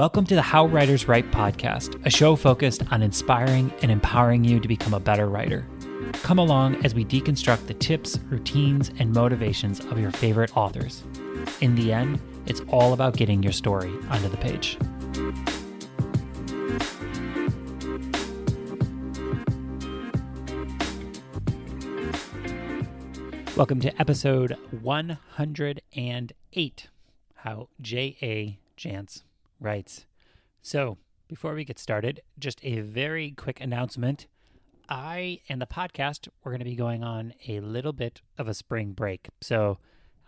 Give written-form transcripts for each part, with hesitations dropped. Welcome to the How Writers Write podcast, a show focused on inspiring and empowering you to become a better writer. Come along as we deconstruct the tips, routines, and motivations of your favorite authors. In the end, it's all about getting your story onto the page. Welcome to episode 108, How J.A. Jance Writes. So, before we get started, just a very quick announcement. I and the podcast, we're going to be going on a little bit of a spring break. So,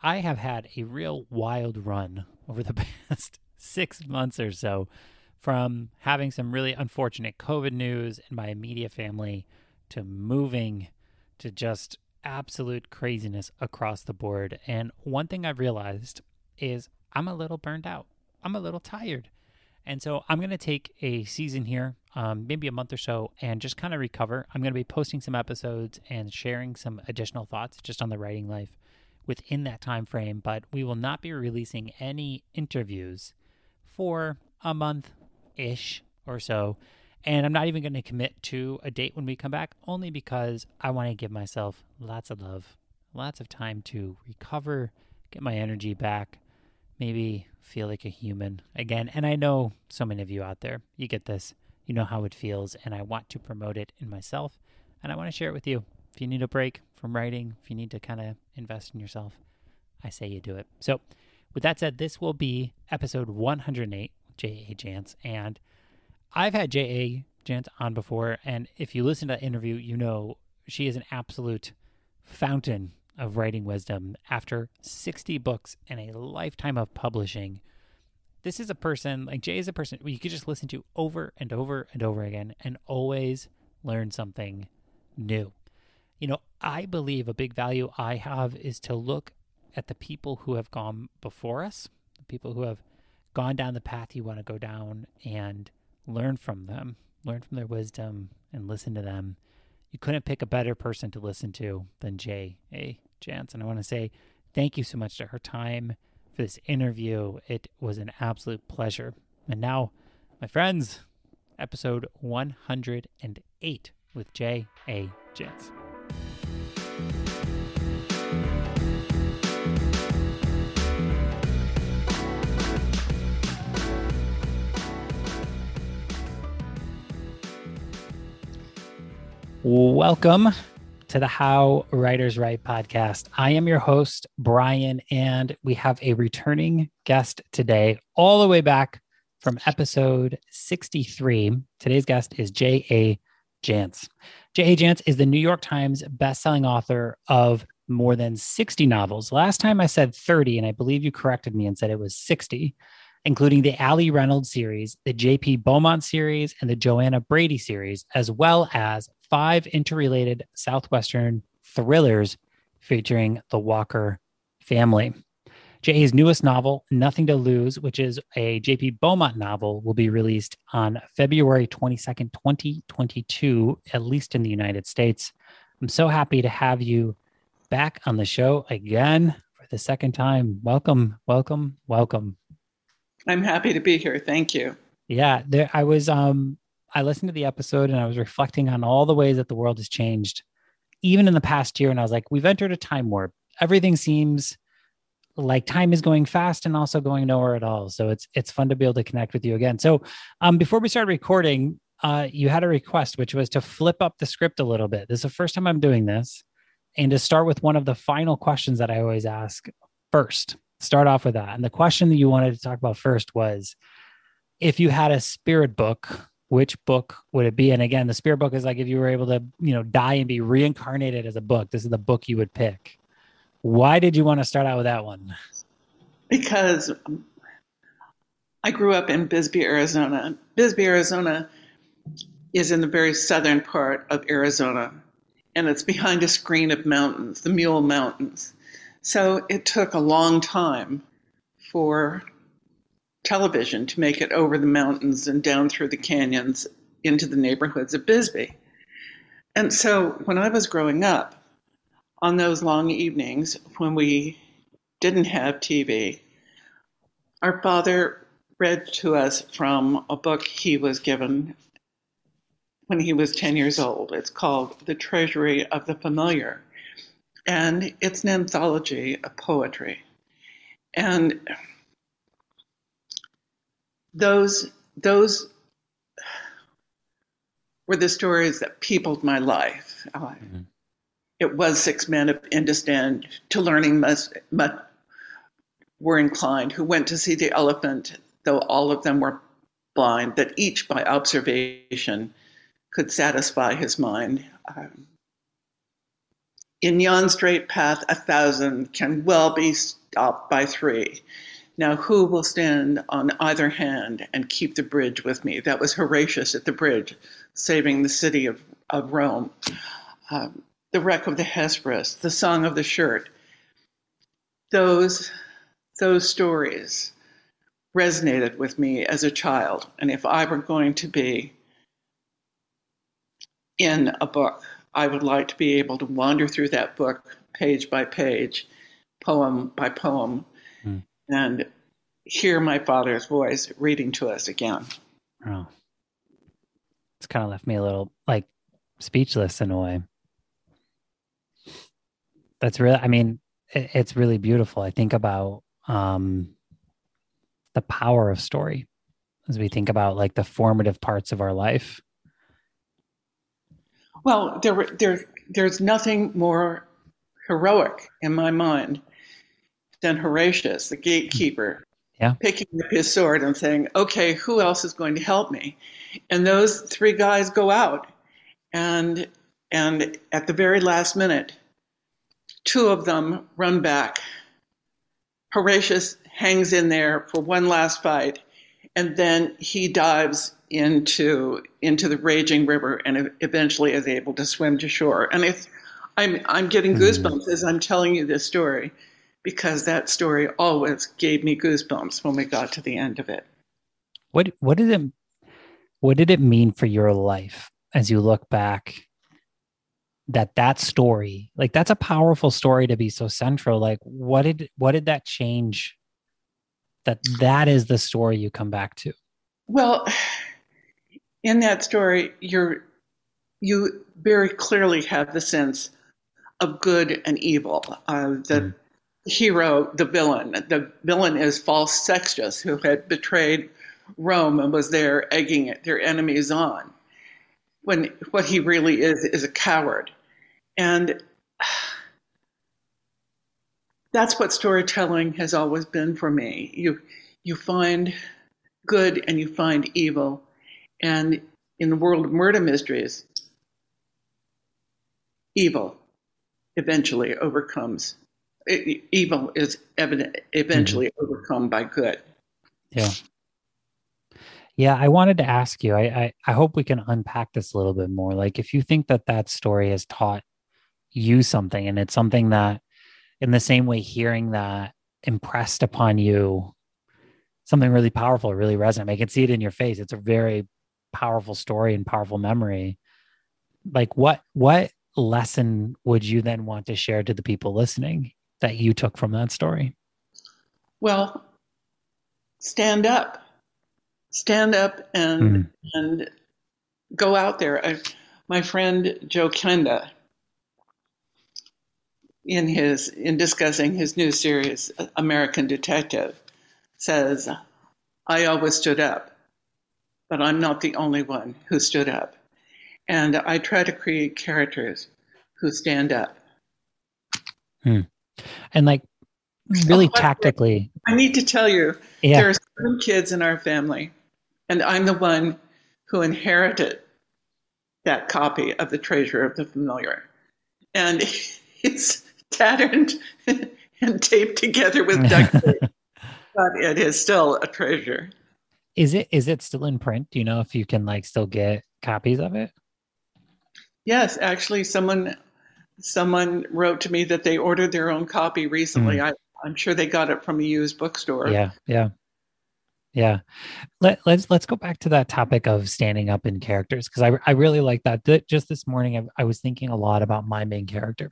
I have had a real wild run over the past 6 months or so from having some really unfortunate COVID news in my immediate family to moving to just absolute craziness across the board. And one thing I've realized is I'm a little burned out. I'm a little tired. And so I'm going to take a season here, maybe a month or so, and just kind of recover. I'm going to be posting some episodes and sharing some additional thoughts just on the writing life within that time frame, but we will not be releasing any interviews for a month-ish or so. And I'm not even going to commit to a date when we come back, only because I want to give myself lots of love, lots of time to recover, get my energy back, maybe feel like a human again. And I know so many of you out there, you get this, you know how it feels, and I want to promote it in myself, and I want to share it with you. If you need a break from writing, if you need to kind of invest in yourself, I say you do it. So with that said, this will be episode 108, J.A. Jance, and I've had J.A. Jance on before, and if you listen to that interview, you know she is an absolute fountain of writing wisdom. After 60 books and a lifetime of publishing, this is a person, like J.A. is a person you could just listen to over and over and over again and always learn something new. You know, I believe a big value I have is to look at the people who have gone before us, the people who have gone down the path you want to go down, and learn from them, learn from their wisdom, and listen to them. You couldn't pick a better person to listen to than J.A. Jance. And I want to say thank you so much to her time for this interview. It was an absolute pleasure. And now, my friends, episode 108 with J.A. Jance. Welcome to the How Writers Write podcast. I am your host, Brian, and we have a returning guest today, all the way back from episode 63. Today's guest is J.A. Jance. J.A. Jance is the New York Times bestselling author of more than 60 novels. Last time I said 30, and I believe you corrected me and said it was 60, including the Ali Reynolds series, the J.P. Beaumont series, and the Joanna Brady series, as well as 5 interrelated Southwestern thrillers featuring the Walker family. J.A.'s newest novel, Nothing to Lose, which is a J.P. Beaumont novel, will be released on February 22nd, 2022, at least in the United States. I'm so happy to have you back on the show again for the second time. Welcome, welcome, welcome. I'm happy to be here. Thank you. Yeah, I listened to the episode and I was reflecting on all the ways that the world has changed, even in the past year. And I was like, we've entered a time warp. Everything seems like time is going fast and also going nowhere at all. So it's fun to be able to connect with you again. So before we started recording, you had a request, which was to flip up the script a little bit. This is the first time I'm doing this. And to start with one of the final questions that I always ask first, start off with that. And the question that you wanted to talk about first was, if you had a spirit book, which book would it be? And again, the spirit book is like if you were able to, you know, die and be reincarnated as a book, this is the book you would pick. Why did you want to start out with that one? Because I grew up in Bisbee, Arizona. Bisbee, Arizona is in the very southern part of Arizona, and it's behind a screen of mountains, the Mule Mountains. So it took a long time for television to make it over the mountains and down through the canyons into the neighborhoods of Bisbee. And so when I was growing up, on those long evenings when we didn't have TV, our father read to us from a book he was given when he was 10 years old. It's called The Treasury of the Familiar, and it's an anthology of poetry. And those were the stories that peopled my life. Mm-hmm. It was 6 men of Indostan to learning much were inclined, who went to see the elephant, though all of them were blind, that each by observation could satisfy his mind. In yon straight path, 1,000 can well be stopped by 3. Now who will stand on either hand and keep the bridge with me? That was Horatius at the bridge, saving the city of Rome. The wreck of the Hesperus, the song of the shirt. Those stories resonated with me as a child. And if I were going to be in a book, I would like to be able to wander through that book page by page, poem by poem, and hear my father's voice reading to us again. Oh, it's kind of left me a little like speechless in a way. That's really, I mean, it's really beautiful. I think about the power of story as we think about like the formative parts of our life. Well, there's nothing more heroic in my mind than Horatius, the gatekeeper, picking up his sword and saying, okay, who else is going to help me? And those 3 guys go out, and at the very last minute, 2 of them run back. Horatius hangs in there for one last fight, and then he dives into the raging river and eventually is able to swim to shore. And it's, I'm getting goosebumps as I'm telling you this story, because that story always gave me goosebumps when we got to the end of it. What did it mean for your life as you look back, that story, like that's a powerful story to be so central. Like what did that change, that is the story you come back to? Well, in that story, you very clearly have the sense of good and evil. The hero, the villain. The villain is false Sextus, who had betrayed Rome and was there egging it, their enemies on, when what he really is a coward. And that's what storytelling has always been for me. You find good and you find evil. And in the world of murder mysteries, evil eventually overcomes. Evil is eventually overcome by good. Yeah. Yeah, I wanted to ask you, I hope we can unpack this a little bit more. Like if you think that story has taught you something, and it's something that in the same way hearing that impressed upon you, something really powerful, really resonant. I can see it in your face. It's a very powerful story and powerful memory. Like what lesson would you then want to share to the people listening that you took from that story? Well, stand up and go out there. My friend Joe Kenda, in discussing his new series, American Detective, says, I always stood up, but I'm not the only one who stood up. And I try to create characters who stand up. And like really tactically. I need to tell you, there are 7 kids in our family, and I'm the one who inherited that copy of The Treasure of the Familiar. And it's tattered and taped together with duct tape, but it is still a treasure. Is it still in print? Do you know if you can like still get copies of it? Yes, actually, someone wrote to me that they ordered their own copy recently. I'm sure they got it from a used bookstore. Yeah. Let's go back to that topic of standing up in characters, because I really like that. Just this morning, I was thinking a lot about my main character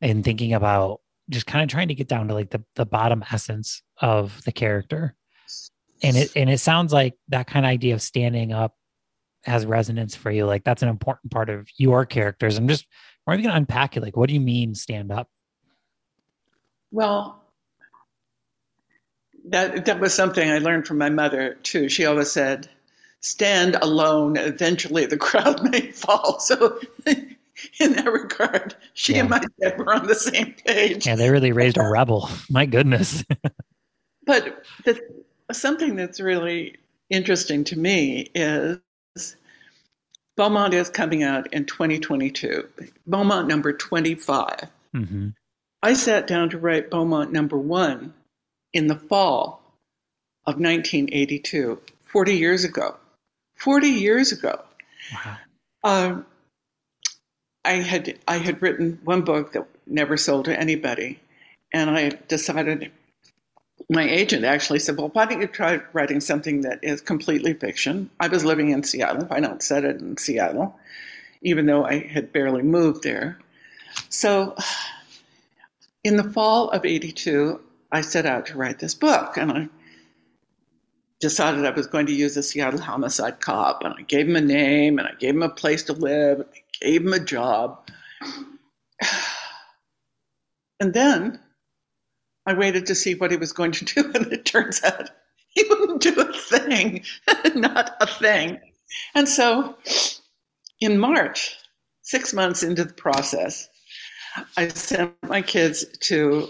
and thinking about just kind of trying to get down to like the bottom essence of the character And it sounds like that kind of idea of standing up has resonance for you. Like that's an important part of your characters. We're going to unpack it. Like, what do you mean stand up? Well, that was something I learned from my mother too. She always said, stand alone. Eventually the crowd may fall. So in that regard, she and my dad were on the same page. Yeah, they really raised a rebel. My goodness. But something that's really interesting to me is Beaumont is coming out in 2022. Beaumont number 25. Mm-hmm. I sat down to write Beaumont number 1 in the fall of 1982, 40 years ago. 40 years ago. Wow. I had written one book that never sold to anybody, and I decided, my agent actually said, well, why don't you try writing something that is completely fiction? I was living in Seattle. I don't set it in Seattle, even though I had barely moved there. So in the fall of 82, I set out to write this book, and I decided I was going to use a Seattle homicide cop, and I gave him a name, and I gave him a place to live, and I gave him a job. And then I waited to see what he was going to do, and it turns out he wouldn't do a thing, not a thing. And so in March, 6 months into the process, I sent my kids to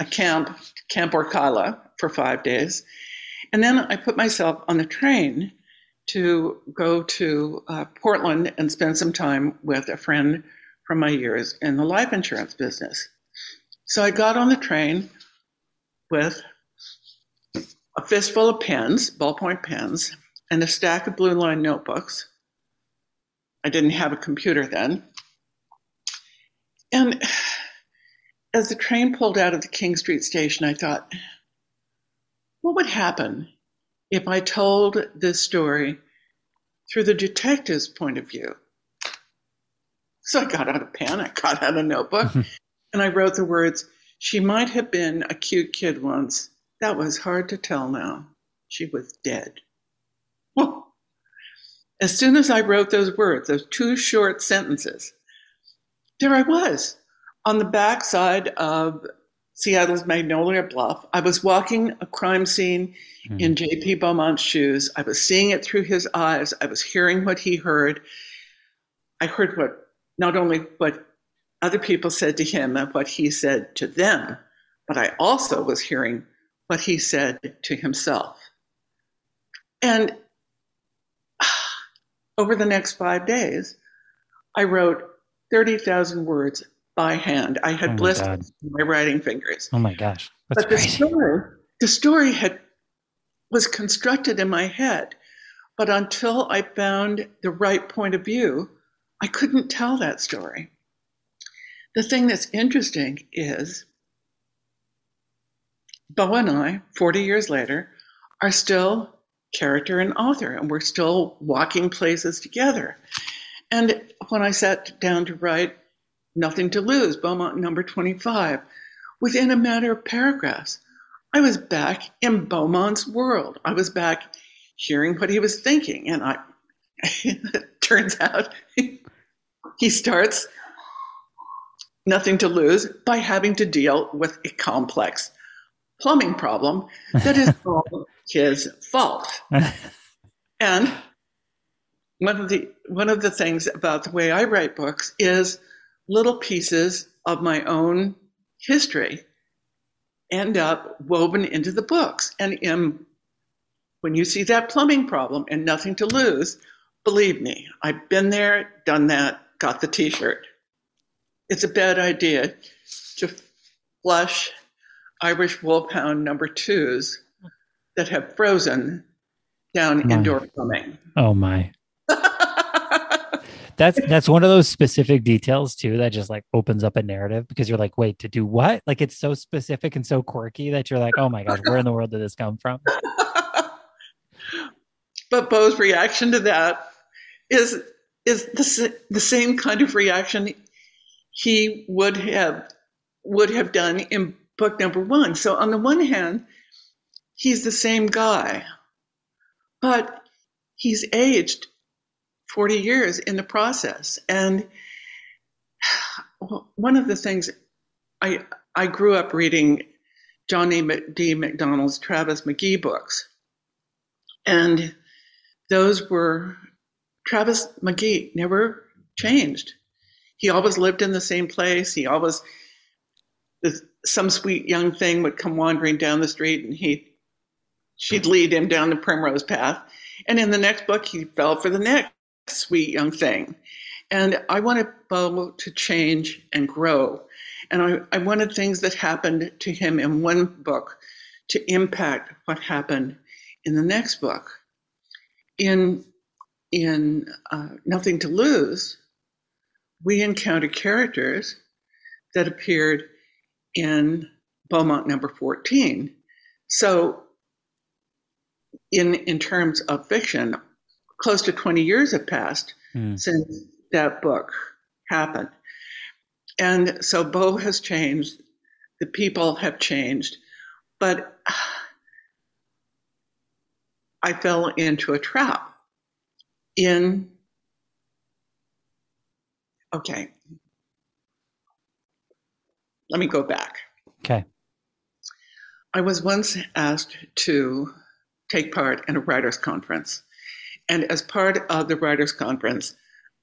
a camp, Camp Orcala, for 5 days. And then I put myself on the train to go to Portland and spend some time with a friend from my years in the life insurance business. So I got on the train with a fistful of pens, ballpoint pens, and a stack of blue line notebooks. I didn't have a computer then. And as the train pulled out of the King Street station, I thought, what would happen if I told this story through the detective's point of view? So I got out a pen, I got out a notebook. Mm-hmm. And I wrote the words, she might have been a cute kid once. That was hard to tell now. She was dead. Whoa. As soon as I wrote those words, those two short sentences, there I was on the backside of Seattle's Magnolia Bluff. I was walking a crime scene in J.P. Beaumont's shoes. I was seeing it through his eyes. I was hearing what he heard. I heard not only what other people said to him and what he said to them, but I also was hearing what he said to himself. And over the next 5 days, I wrote 30,000 words by hand. I had blisters in my writing fingers. Oh my gosh. That's crazy. The story was constructed in my head, but until I found the right point of view, I couldn't tell that story. The thing that's interesting is Beau and I, 40 years later, are still character and author, and we're still walking places together. And when I sat down to write Nothing to Lose, Beaumont number 25, within a matter of paragraphs, I was back in Beaumont's world. I was back hearing what he was thinking. And it turns out he starts Nothing to Lose by having to deal with a complex plumbing problem that is all his fault. And one of the things about the way I write books is little pieces of my own history end up woven into the books. And when you see that plumbing problem and Nothing to Lose, believe me, I've been there, done that, got the T-shirt. It's a bad idea to flush Irish wolfhound number 2s that have frozen down indoor plumbing. Oh my! That's one of those specific details too that just like opens up a narrative, because you're like, wait, to do what? Like it's so specific and so quirky that you're like, oh my gosh, where in the world did this come from? But Beau's reaction to that is the same kind of reaction he would have done in book number 1. So on the one hand, he's the same guy, but he's aged 40 years in the process. And one of the things, I grew up reading John D. MacDonald's Travis McGee books. And those were, Travis McGee never changed. He always lived in the same place. He always, some sweet young thing would come wandering down the street and she'd lead him down the primrose path. And in the next book, he fell for the next sweet young thing. And I wanted Beau to change and grow. And I wanted things that happened to him in one book to impact what happened in the next book. In Nothing to Lose, we encountered characters that appeared in Beaumont number 14. So in terms of fiction, close to 20 years have passed since that book happened. And so Beau has changed, the people have changed, but I fell into a trap. Let me go back. Okay. I was once asked to take part in a writer's conference. And as part of the writer's conference,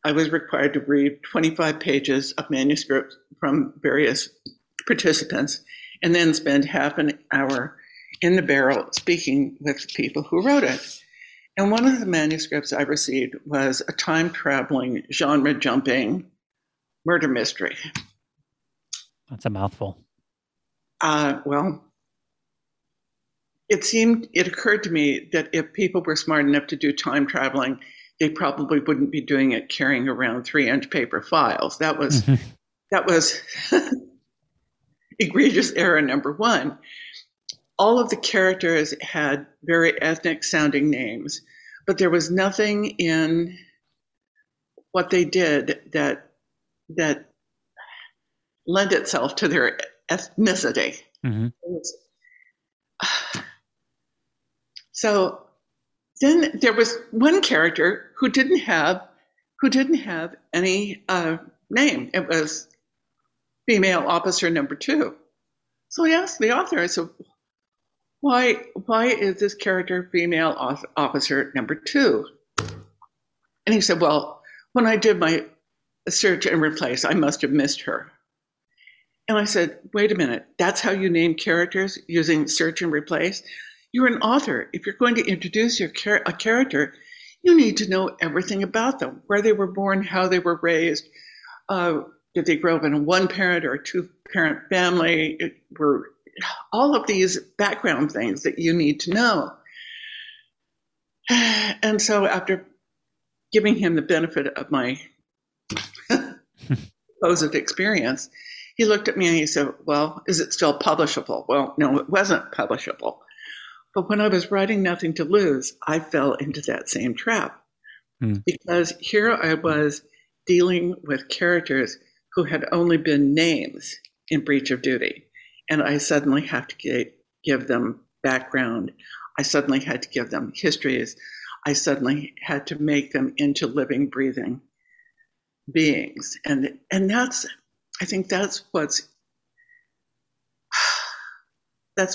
I was required to read 25 pages of manuscripts from various participants and then spend half an hour in the barrel speaking with the people who wrote it. And one of the manuscripts I received was a time-traveling, genre-jumping murder mystery. That's a mouthful. Well, it occurred to me that if people were smart enough to do time traveling, they probably wouldn't be doing it carrying around 3-inch paper files. That was egregious error number one. All of the characters had very ethnic sounding names, but there was nothing in what they did that lent itself to their ethnicity. Mm-hmm. So then there was one character who didn't have any name. It was female officer number 2. So I asked the author, I said, Why is this character female officer number 2? And he said, well, when I did my search and replace, I must have missed her. And I said, wait a minute, that's how you name characters, using search and replace? You're an author. If you're going to introduce a character, you need to know everything about them, where they were born, how they were raised, did they grow up in a one-parent or a two-parent family, all of these background things that you need to know. And so after giving him the benefit of my supposed experience, he looked at me and he said, well, is it still publishable? Well, no, it wasn't publishable. But when I was writing Nothing to Lose, I fell into that same trap. Because here I was dealing with characters who had only been names in Breach of Duty. And I suddenly have to give them background. I suddenly had to give them histories. I suddenly had to make them into living, breathing beings. And that's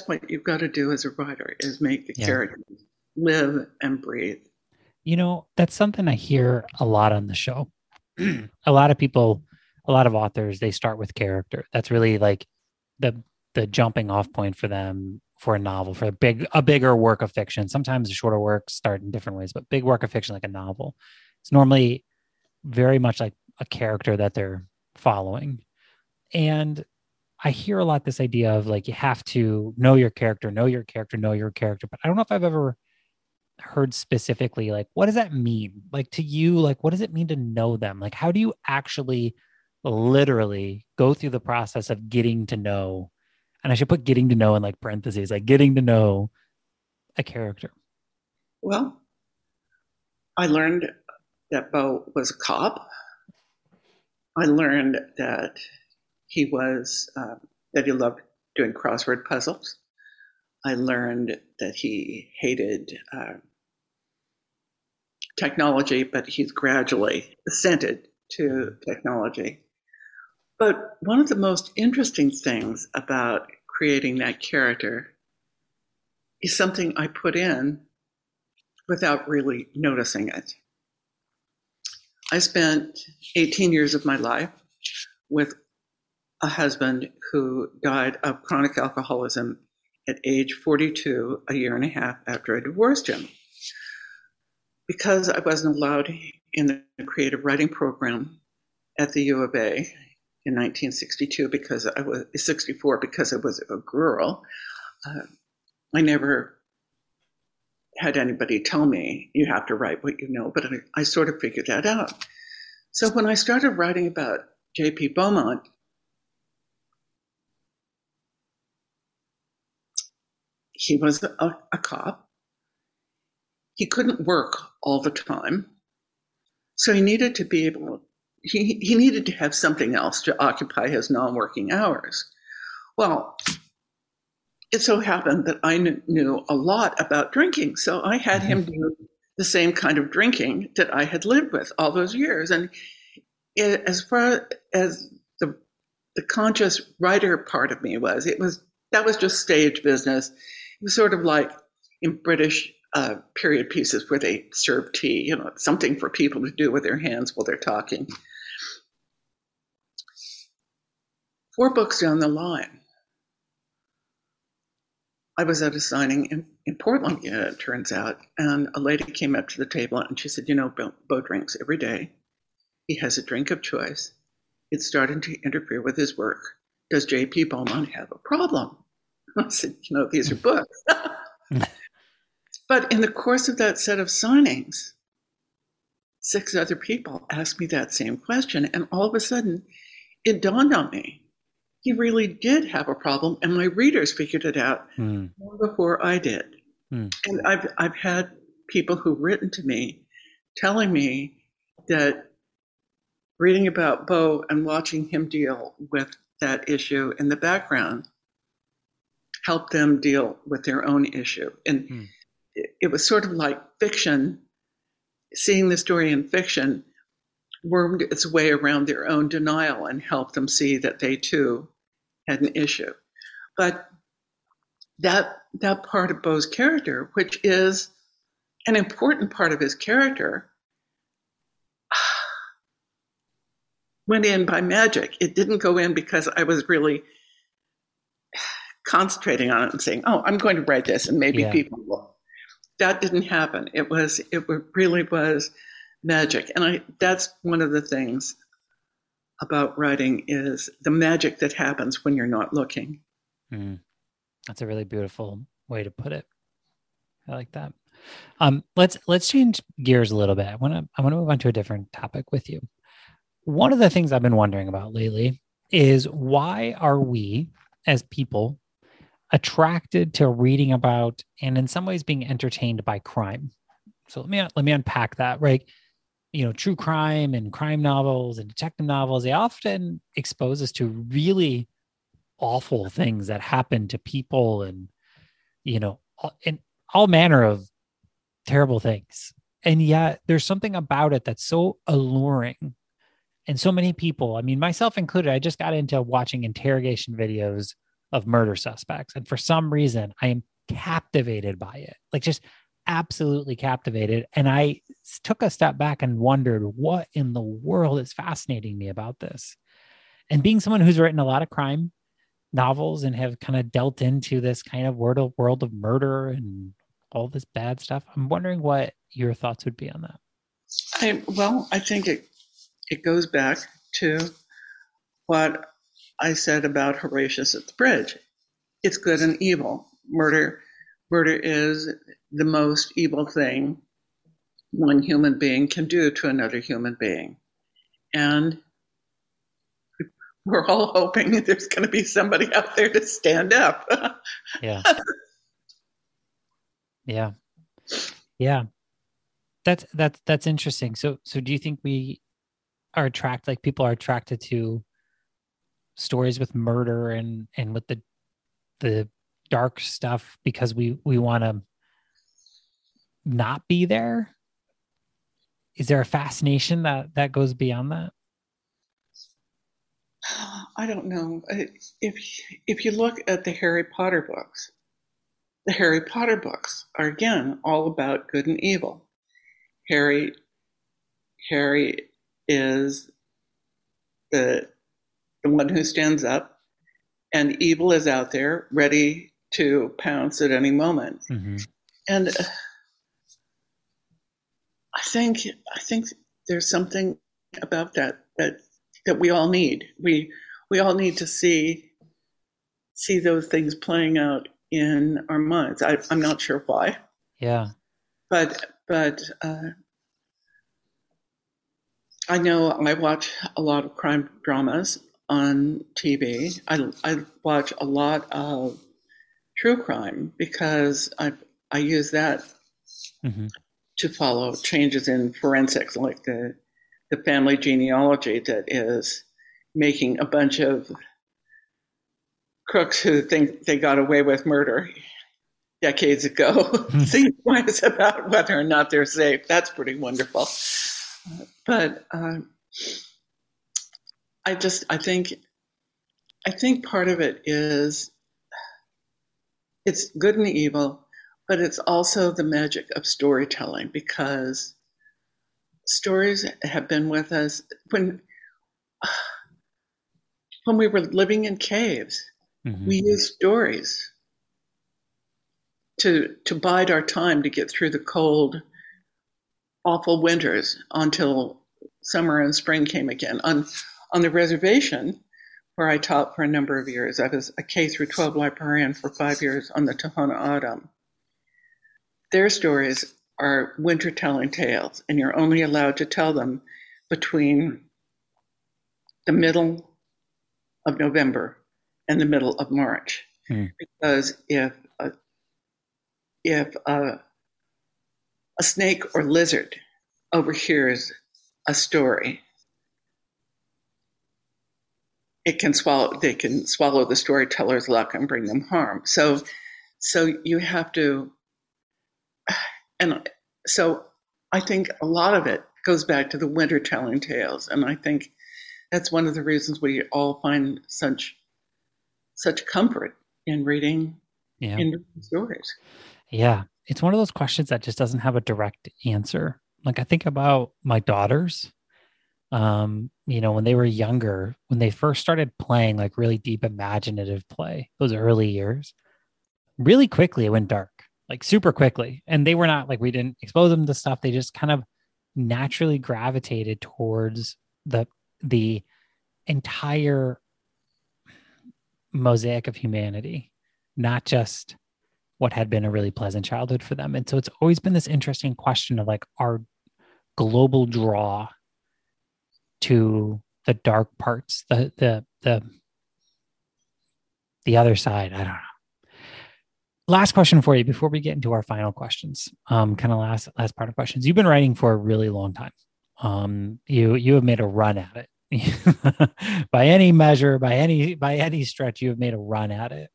what you've got to do as a writer, is make the characters live and breathe. You know, that's something I hear a lot on the show. A lot of people, a lot of authors, they start with character. That's really like the jumping off point for them, for a novel, for a bigger work of fiction. Sometimes the shorter works start in different ways, but big work of fiction, like a novel, it's normally very much like a character that they're following. And I hear a lot this idea of like, you have to know your character, but I don't know if I've ever heard specifically, like, what does that mean? Like to you, like, what does it mean to know them? Like, how do you actually literally go through the process of getting to know, and I should put getting to know in like parentheses, like getting to know a character? Well, I learned that Beau was a cop. I learned that he loved doing crossword puzzles. I learned that he hated technology, but he's gradually assented to technology. But one of the most interesting things about creating that character is something I put in without really noticing it. I spent 18 years of my life with a husband who died of chronic alcoholism at age 42, a year and a half after I divorced him. Because I wasn't allowed in the creative writing program at the U of A in 1962 because I was 64 because I was a girl, I never had anybody tell me you have to write what you know, but I sort of figured that out. So when I started writing about J.P. Beaumont, he was a cop. He couldn't work all the time. So he needed to be able, he needed to have something else to occupy his non-working hours. Well, it so happened that I knew a lot about drinking. So I had him do the same kind of drinking that I had lived with all those years. And it, as far as the conscious writer part of me was, that was just stage business. It was sort of like in British period pieces where they serve tea, you know, something for people to do with their hands while they're talking. 4 books down the line, I was at a signing in Portland, it turns out, and a lady came up to the table and she said, you know, Beau drinks every day. He has a drink of choice. It's starting to interfere with his work. Does J.P. Beaumont have a problem? I said, you know, these are books. But in the course of that set of signings, 6 other people asked me that same question. And all of a sudden, it dawned on me. He really did have a problem, and my readers figured it out before I did. And I've had people who've written to me telling me that reading about Beau and watching him deal with that issue in the background helped them deal with their own issue. And it was sort of like fiction, seeing the story in fiction, wormed its way around their own denial and helped them see that they too had an issue. But that part of Beau's character, which is an important part of his character, went in by magic. It didn't go in because I was really concentrating on it and saying, oh, I'm going to write this and maybe people will. That didn't happen. It really was magic. And that's one of the things about writing is the magic that happens when you're not looking. That's a really beautiful way to put it. I like that. Let's change gears a little bit. I want to move on to a different topic with you. One of the things I've been wondering about lately is why are we as people attracted to reading about and in some ways being entertained by crime? So let me unpack that, right? You know, true crime and crime novels and detective novels, they often expose us to really awful things that happen to people and, you know, and all manner of terrible things. And yet there's something about it that's so alluring. And so many people, I mean, myself included, I just got into watching interrogation videos of murder suspects. And for some reason, I am captivated by it, like just absolutely captivated. And I took a step back and wondered, what in the world is fascinating me about this? And being someone who's written a lot of crime novels and have kind of delved into this kind of world of murder and all this bad stuff, I'm wondering what your thoughts would be on that. I think it goes back to what I said about Horatius at the bridge. It's good and evil. Murder is the most evil thing one human being can do to another human being. And we're all hoping that there's going to be somebody out there to stand up. Yeah. That's interesting. So do you think we are attracted, like people are attracted to stories with murder and with the dark stuff because we want to not be there? Is there a fascination that goes beyond that? I don't know. If you look at the Harry Potter books, the Harry Potter books are again all about good and evil. Harry is the one who stands up, and evil is out there ready to pounce at any moment. Mm-hmm. And I think there's something about that we all need. We all need to see those things playing out in our minds. I'm not sure why. Yeah. But I know I watch a lot of crime dramas on TV. I watch a lot of true crime because I use that mm-hmm. to follow changes in forensics, like the family genealogy that is making a bunch of crooks who think they got away with murder decades ago think twice about whether or not they're safe. That's pretty wonderful. But I think part of it is it's good and evil, but it's also the magic of storytelling, because stories have been with us when we were living in caves. Mm-hmm. We used stories to bide our time to get through the cold, awful winters until summer and spring came again. On the reservation where I taught for a number of years, I was a K through 12 librarian for 5 years on the Tohono O'odham. Their stories are winter telling tales, and you're only allowed to tell them between the middle of November and the middle of March, because if a snake or lizard overhears a story, they can swallow the storyteller's luck and bring them harm. So you have to, and so I think a lot of it goes back to the winter telling tales. And I think that's one of the reasons we all find such comfort in reading, yeah. in reading stories. Yeah. It's one of those questions that just doesn't have a direct answer. Like, I think about my daughters, when they were younger, when they first started playing like really deep imaginative play, those early years, really quickly it went dark, like super quickly. And they were not like, we didn't expose them to stuff. They just kind of naturally gravitated towards the entire mosaic of humanity, not just what had been a really pleasant childhood for them. And so it's always been this interesting question of like our global draw to the dark parts, the other side. I don't know. Last question for you before we get into our final questions, last part of questions. You've been writing for a really long time. You have made a run at it by any measure, by any stretch, you have made a run at it.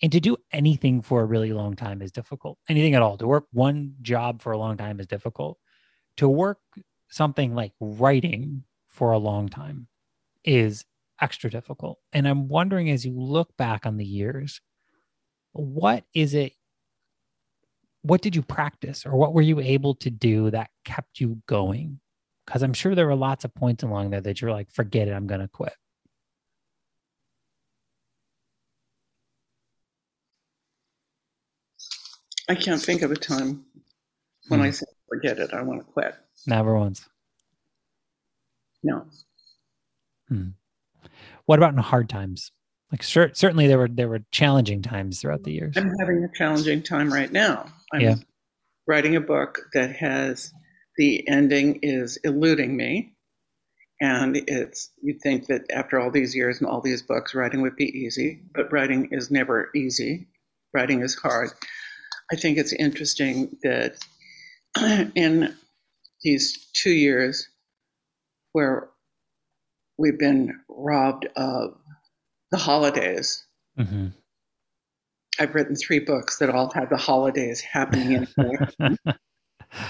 And to do anything for a really long time is difficult. Anything at all. To work one job for a long time is difficult. To work something like writing for a long time is extra difficult. And I'm wondering, as you look back on the years, what did you practice, or what were you able to do that kept you going? Because I'm sure there were lots of points along there that you're like, forget it, I'm going to quit. I can't think of a time when I said, forget it, I want to quit. Never once. No. Hmm. What about in hard times? Like certainly there were challenging times throughout the years. I'm having a challenging time right now. I'm writing a book that has the ending is eluding me. And you'd think that after all these years and all these books, writing would be easy, but writing is never easy. Writing is hard. I think it's interesting that in these 2 years where we've been robbed of the holidays, mm-hmm. I've written 3 books that all have the holidays happening in there.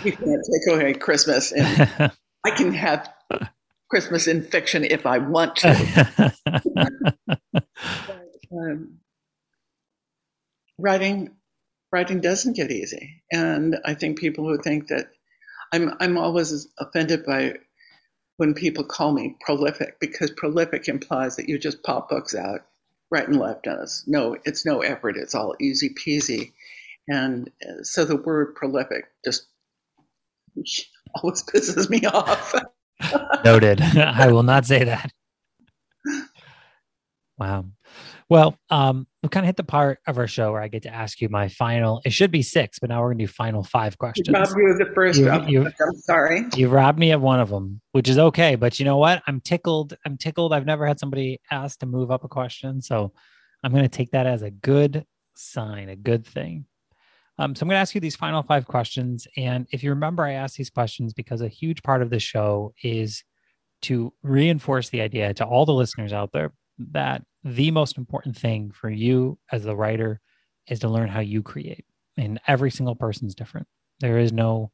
You can't take away Christmas. And I can have Christmas in fiction if I want to. Writing doesn't get easy. And I think people who think that I'm always offended by when people call me prolific, because prolific implies that you just pop books out right and left on us. No, it's no effort. It's all easy peasy. And so the word prolific just always pisses me off. Noted. I will not say that. Wow. Well, we've kind of hit the part of our show where I get to ask you my final, it should be 6, but now we're going to do final 5 questions. You robbed me of the first one. I'm sorry. You robbed me of one of them, which is okay. But you know what? I'm tickled. I've never had somebody ask to move up a question. So I'm going to take that as a good sign, a good thing. So I'm going to ask you these final 5 questions. And if you remember, I asked these questions because a huge part of the show is to reinforce the idea to all the listeners out there that the most important thing for you as the writer is to learn how you create. And every single person's different. There is no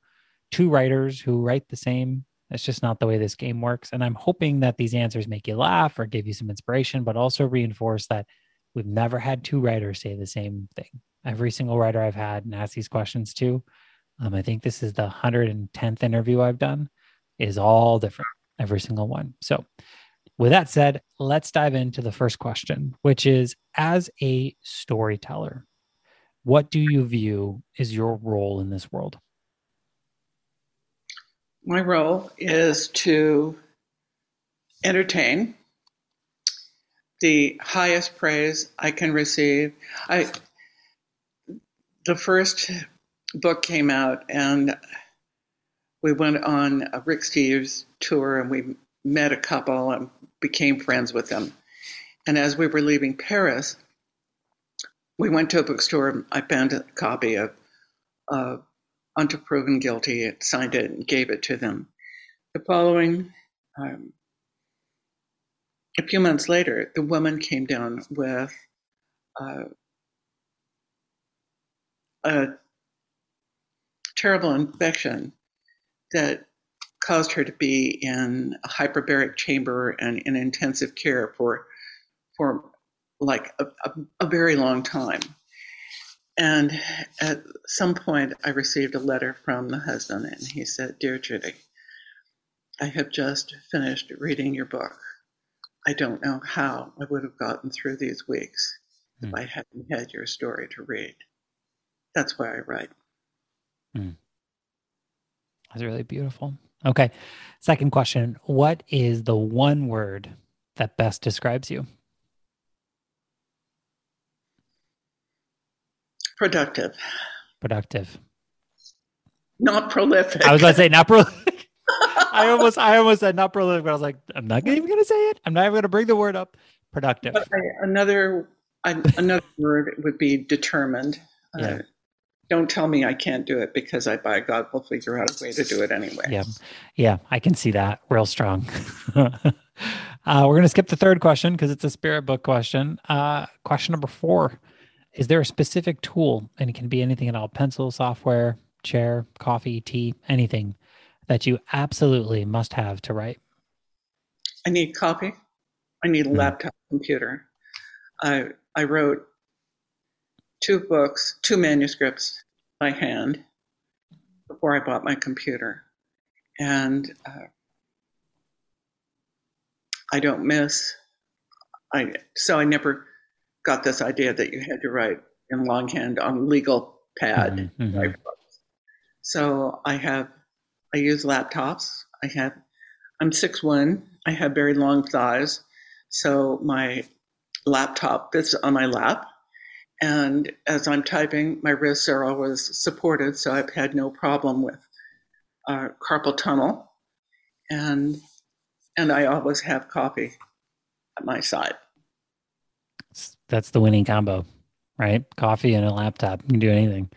2 writers who write the same. That's just not the way this game works. And I'm hoping that these answers make you laugh or give you some inspiration, but also reinforce that we've never had 2 writers say the same thing. Every single writer I've had and asked these questions to, I think this is the 110th interview I've done, is all different, every single one. So with that said, let's dive into the first question, which is, as a storyteller, what do you view is your role in this world? My role is to entertain. The highest praise I can receive. The first book came out and we went on a Rick Steves tour and we met a couple and became friends with them. And as we were leaving Paris, we went to a bookstore and I found a copy of Unto Proven Guilty, signed it and gave it to them. The following, a few months later, the woman came down with a terrible infection that caused her to be in a hyperbaric chamber and in intensive care for like a very long time. And at some point I received a letter from the husband and he said, "Dear Judy, I have just finished reading your book. I don't know how I would have gotten through these weeks if I hadn't had your story to read. That's why I write." That's really beautiful. Okay. Second question. What is the one word that best describes you? Productive. Not prolific. I was going to say not prolific. I almost said not prolific, but I was like, I'm not even going to say it. I'm not even going to bring the word up. Productive. But another word would be determined. Yeah. Don't tell me I can't do it because by God will figure out a way to do it anyway. Yeah, I can see that real strong. We're going to skip the third question because it's a spirit book question. Question number 4, is there a specific tool, and it can be anything at all, pencil, software, chair, coffee, tea, anything that you absolutely must have to write? I need coffee. I need a laptop computer. I wrote 2 books, 2 manuscripts by hand before I bought my computer. And I don't miss. So I never got this idea that you had to write in longhand on legal pad. Mm-hmm. So I use laptops. I'm 6'1". I have very long thighs. So my laptop fits on my lap. And as I'm typing, my wrists are always supported, so I've had no problem with carpal tunnel. And I always have coffee at my side. That's the winning combo, right? Coffee and a laptop. You can do anything.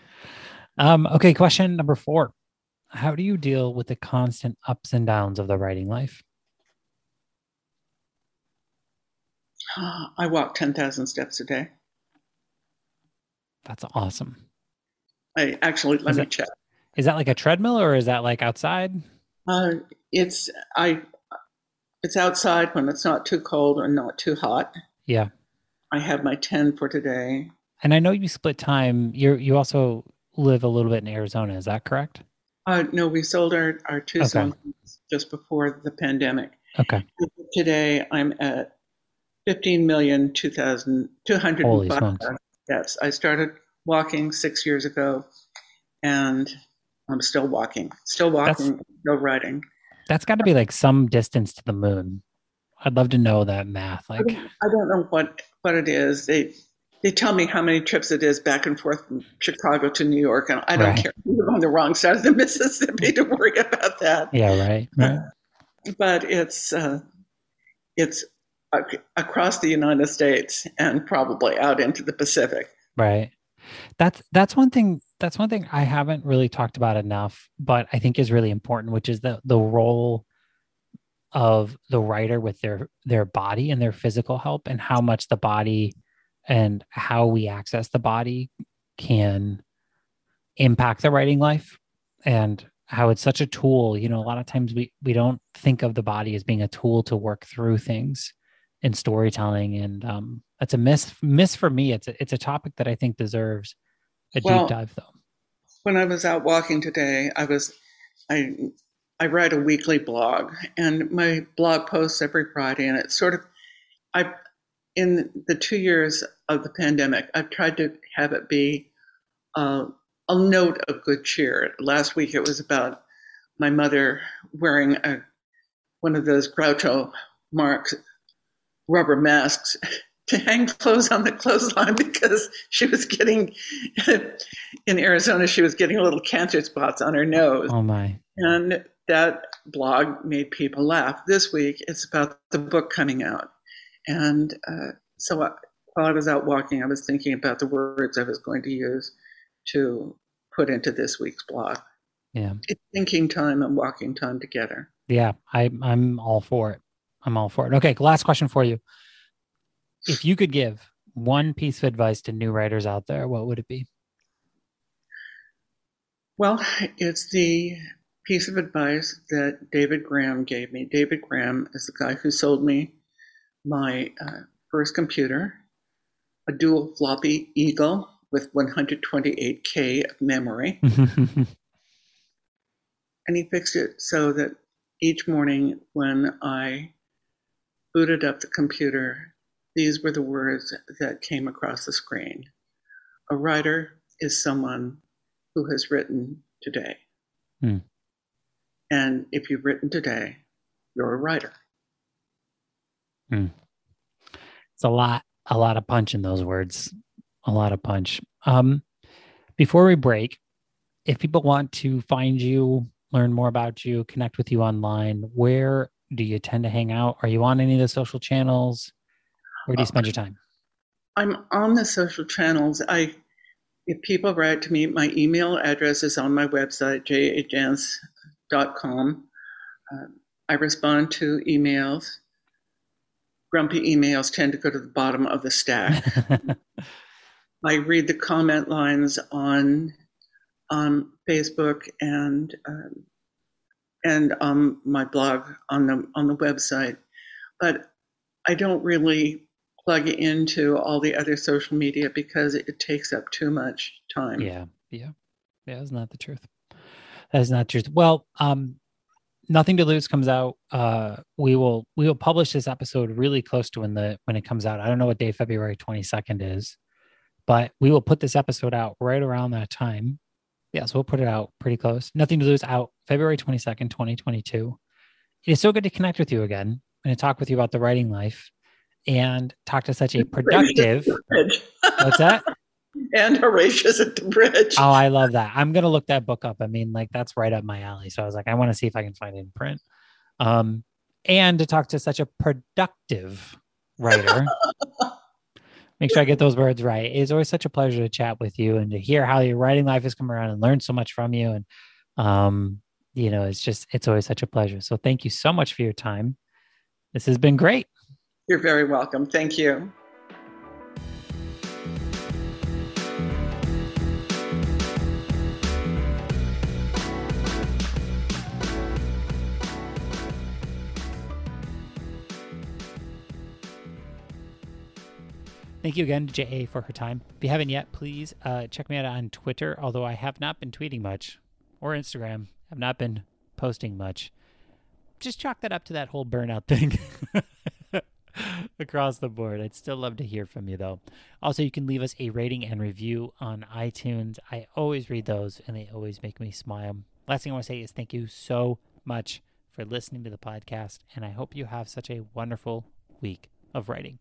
Okay, question number 4. How do you deal with the constant ups and downs of the writing life? I walk 10,000 steps a day. That's awesome. I actually, let me check. Is that like a treadmill or is that like outside? It's outside when it's not too cold and not too hot. Yeah. I have my 10 for today. And I know you split time. You also live a little bit in Arizona. Is that correct? No, we sold our two zones just before the pandemic. Okay. Today I'm at 15,205,000 steps. I started walking 6 years ago, and I'm still riding. That's got to be like some distance to the moon. I'd love to know that math. Like, I don't know what it is. They tell me how many trips it is back and forth from Chicago to New York, and I don't care. I'm on the wrong side of the Mississippi to worry about that. Yeah, right. But it's across the United States and probably out into the Pacific. Right. That's one thing. That's one thing I haven't really talked about enough, but I think is really important, which is the role of the writer with their body and their physical help, and how much the body and how we access the body can impact the writing life, and how it's such a tool. You know, a lot of times we don't think of the body as being a tool to work through things in storytelling. And that's a miss for me. It's a topic that I think deserves a deep dive, though. When I was out walking today, I write a weekly blog, and my blog posts every Friday. And it's sort of, in the 2 years of the pandemic, I've tried to have it be a note of good cheer. Last week it was about my mother wearing one of those Groucho Marx rubber masks to hang clothes on the clothesline, because she was getting, in Arizona, she was getting little cancer spots on her nose. Oh my. And that blog made people laugh. This week, it's about the book coming out. And so while I was out walking, I was thinking about the words I was going to use to put into this week's blog. Yeah. It's thinking time and walking time together. Yeah, I'm all for it. I'm all for it. Okay, last question for you. If you could give one piece of advice to new writers out there, what would it be? Well, it's the piece of advice that David Graham gave me. David Graham is the guy who sold me my first computer, a dual floppy Eagle with 128K of memory. And he fixed it so that each morning when I booted up the computer, these were the words that came across the screen. A writer is someone who has written today. Mm. And if you've written today, you're a writer. Mm. It's a lot of punch in those words. A lot of punch. Before we break, if people want to find you, learn more about you, connect with you online, where do you tend to hang out? Are you on any of the social channels? Where do you spend your time? I'm on the social channels. If people write to me, my email address is on my website, jajance.com. I respond to emails. Grumpy emails tend to go to the bottom of the stack. I read the comment lines on Facebook and my blog on the website, but I don't really plug into all the other social media because it takes up too much time. Yeah. That's not the truth. That is not the truth. Well, Nothing to Lose comes out. We will publish this episode really close to when it comes out. I don't know what day February 22nd is, but we will put this episode out right around that time. Yeah, so we'll put it out pretty close. Nothing to Lose out February 22nd, 2022. It is so good to connect with you again and to talk with you about the writing life and talk to such a productive... What's that? And Horatius at the Bridge. Oh, I love that. I'm going to look that book up. I mean, like, that's right up my alley. So I was like, I want to see if I can find it in print. And to talk to such a productive writer... Make sure I get those words right. It's always such a pleasure to chat with you and to hear how your writing life has come around and learn so much from you. And, you know, it's always such a pleasure. So thank you so much for your time. This has been great. You're very welcome. Thank you. Thank you again to J.A. for her time. If you haven't yet, please check me out on Twitter, although I have not been tweeting much, or Instagram. I've not been posting much. Just chalk that up to that whole burnout thing across the board. I'd still love to hear from you, though. Also, you can leave us a rating and review on iTunes. I always read those, and they always make me smile. Last thing I want to say is thank you so much for listening to the podcast, and I hope you have such a wonderful week of writing.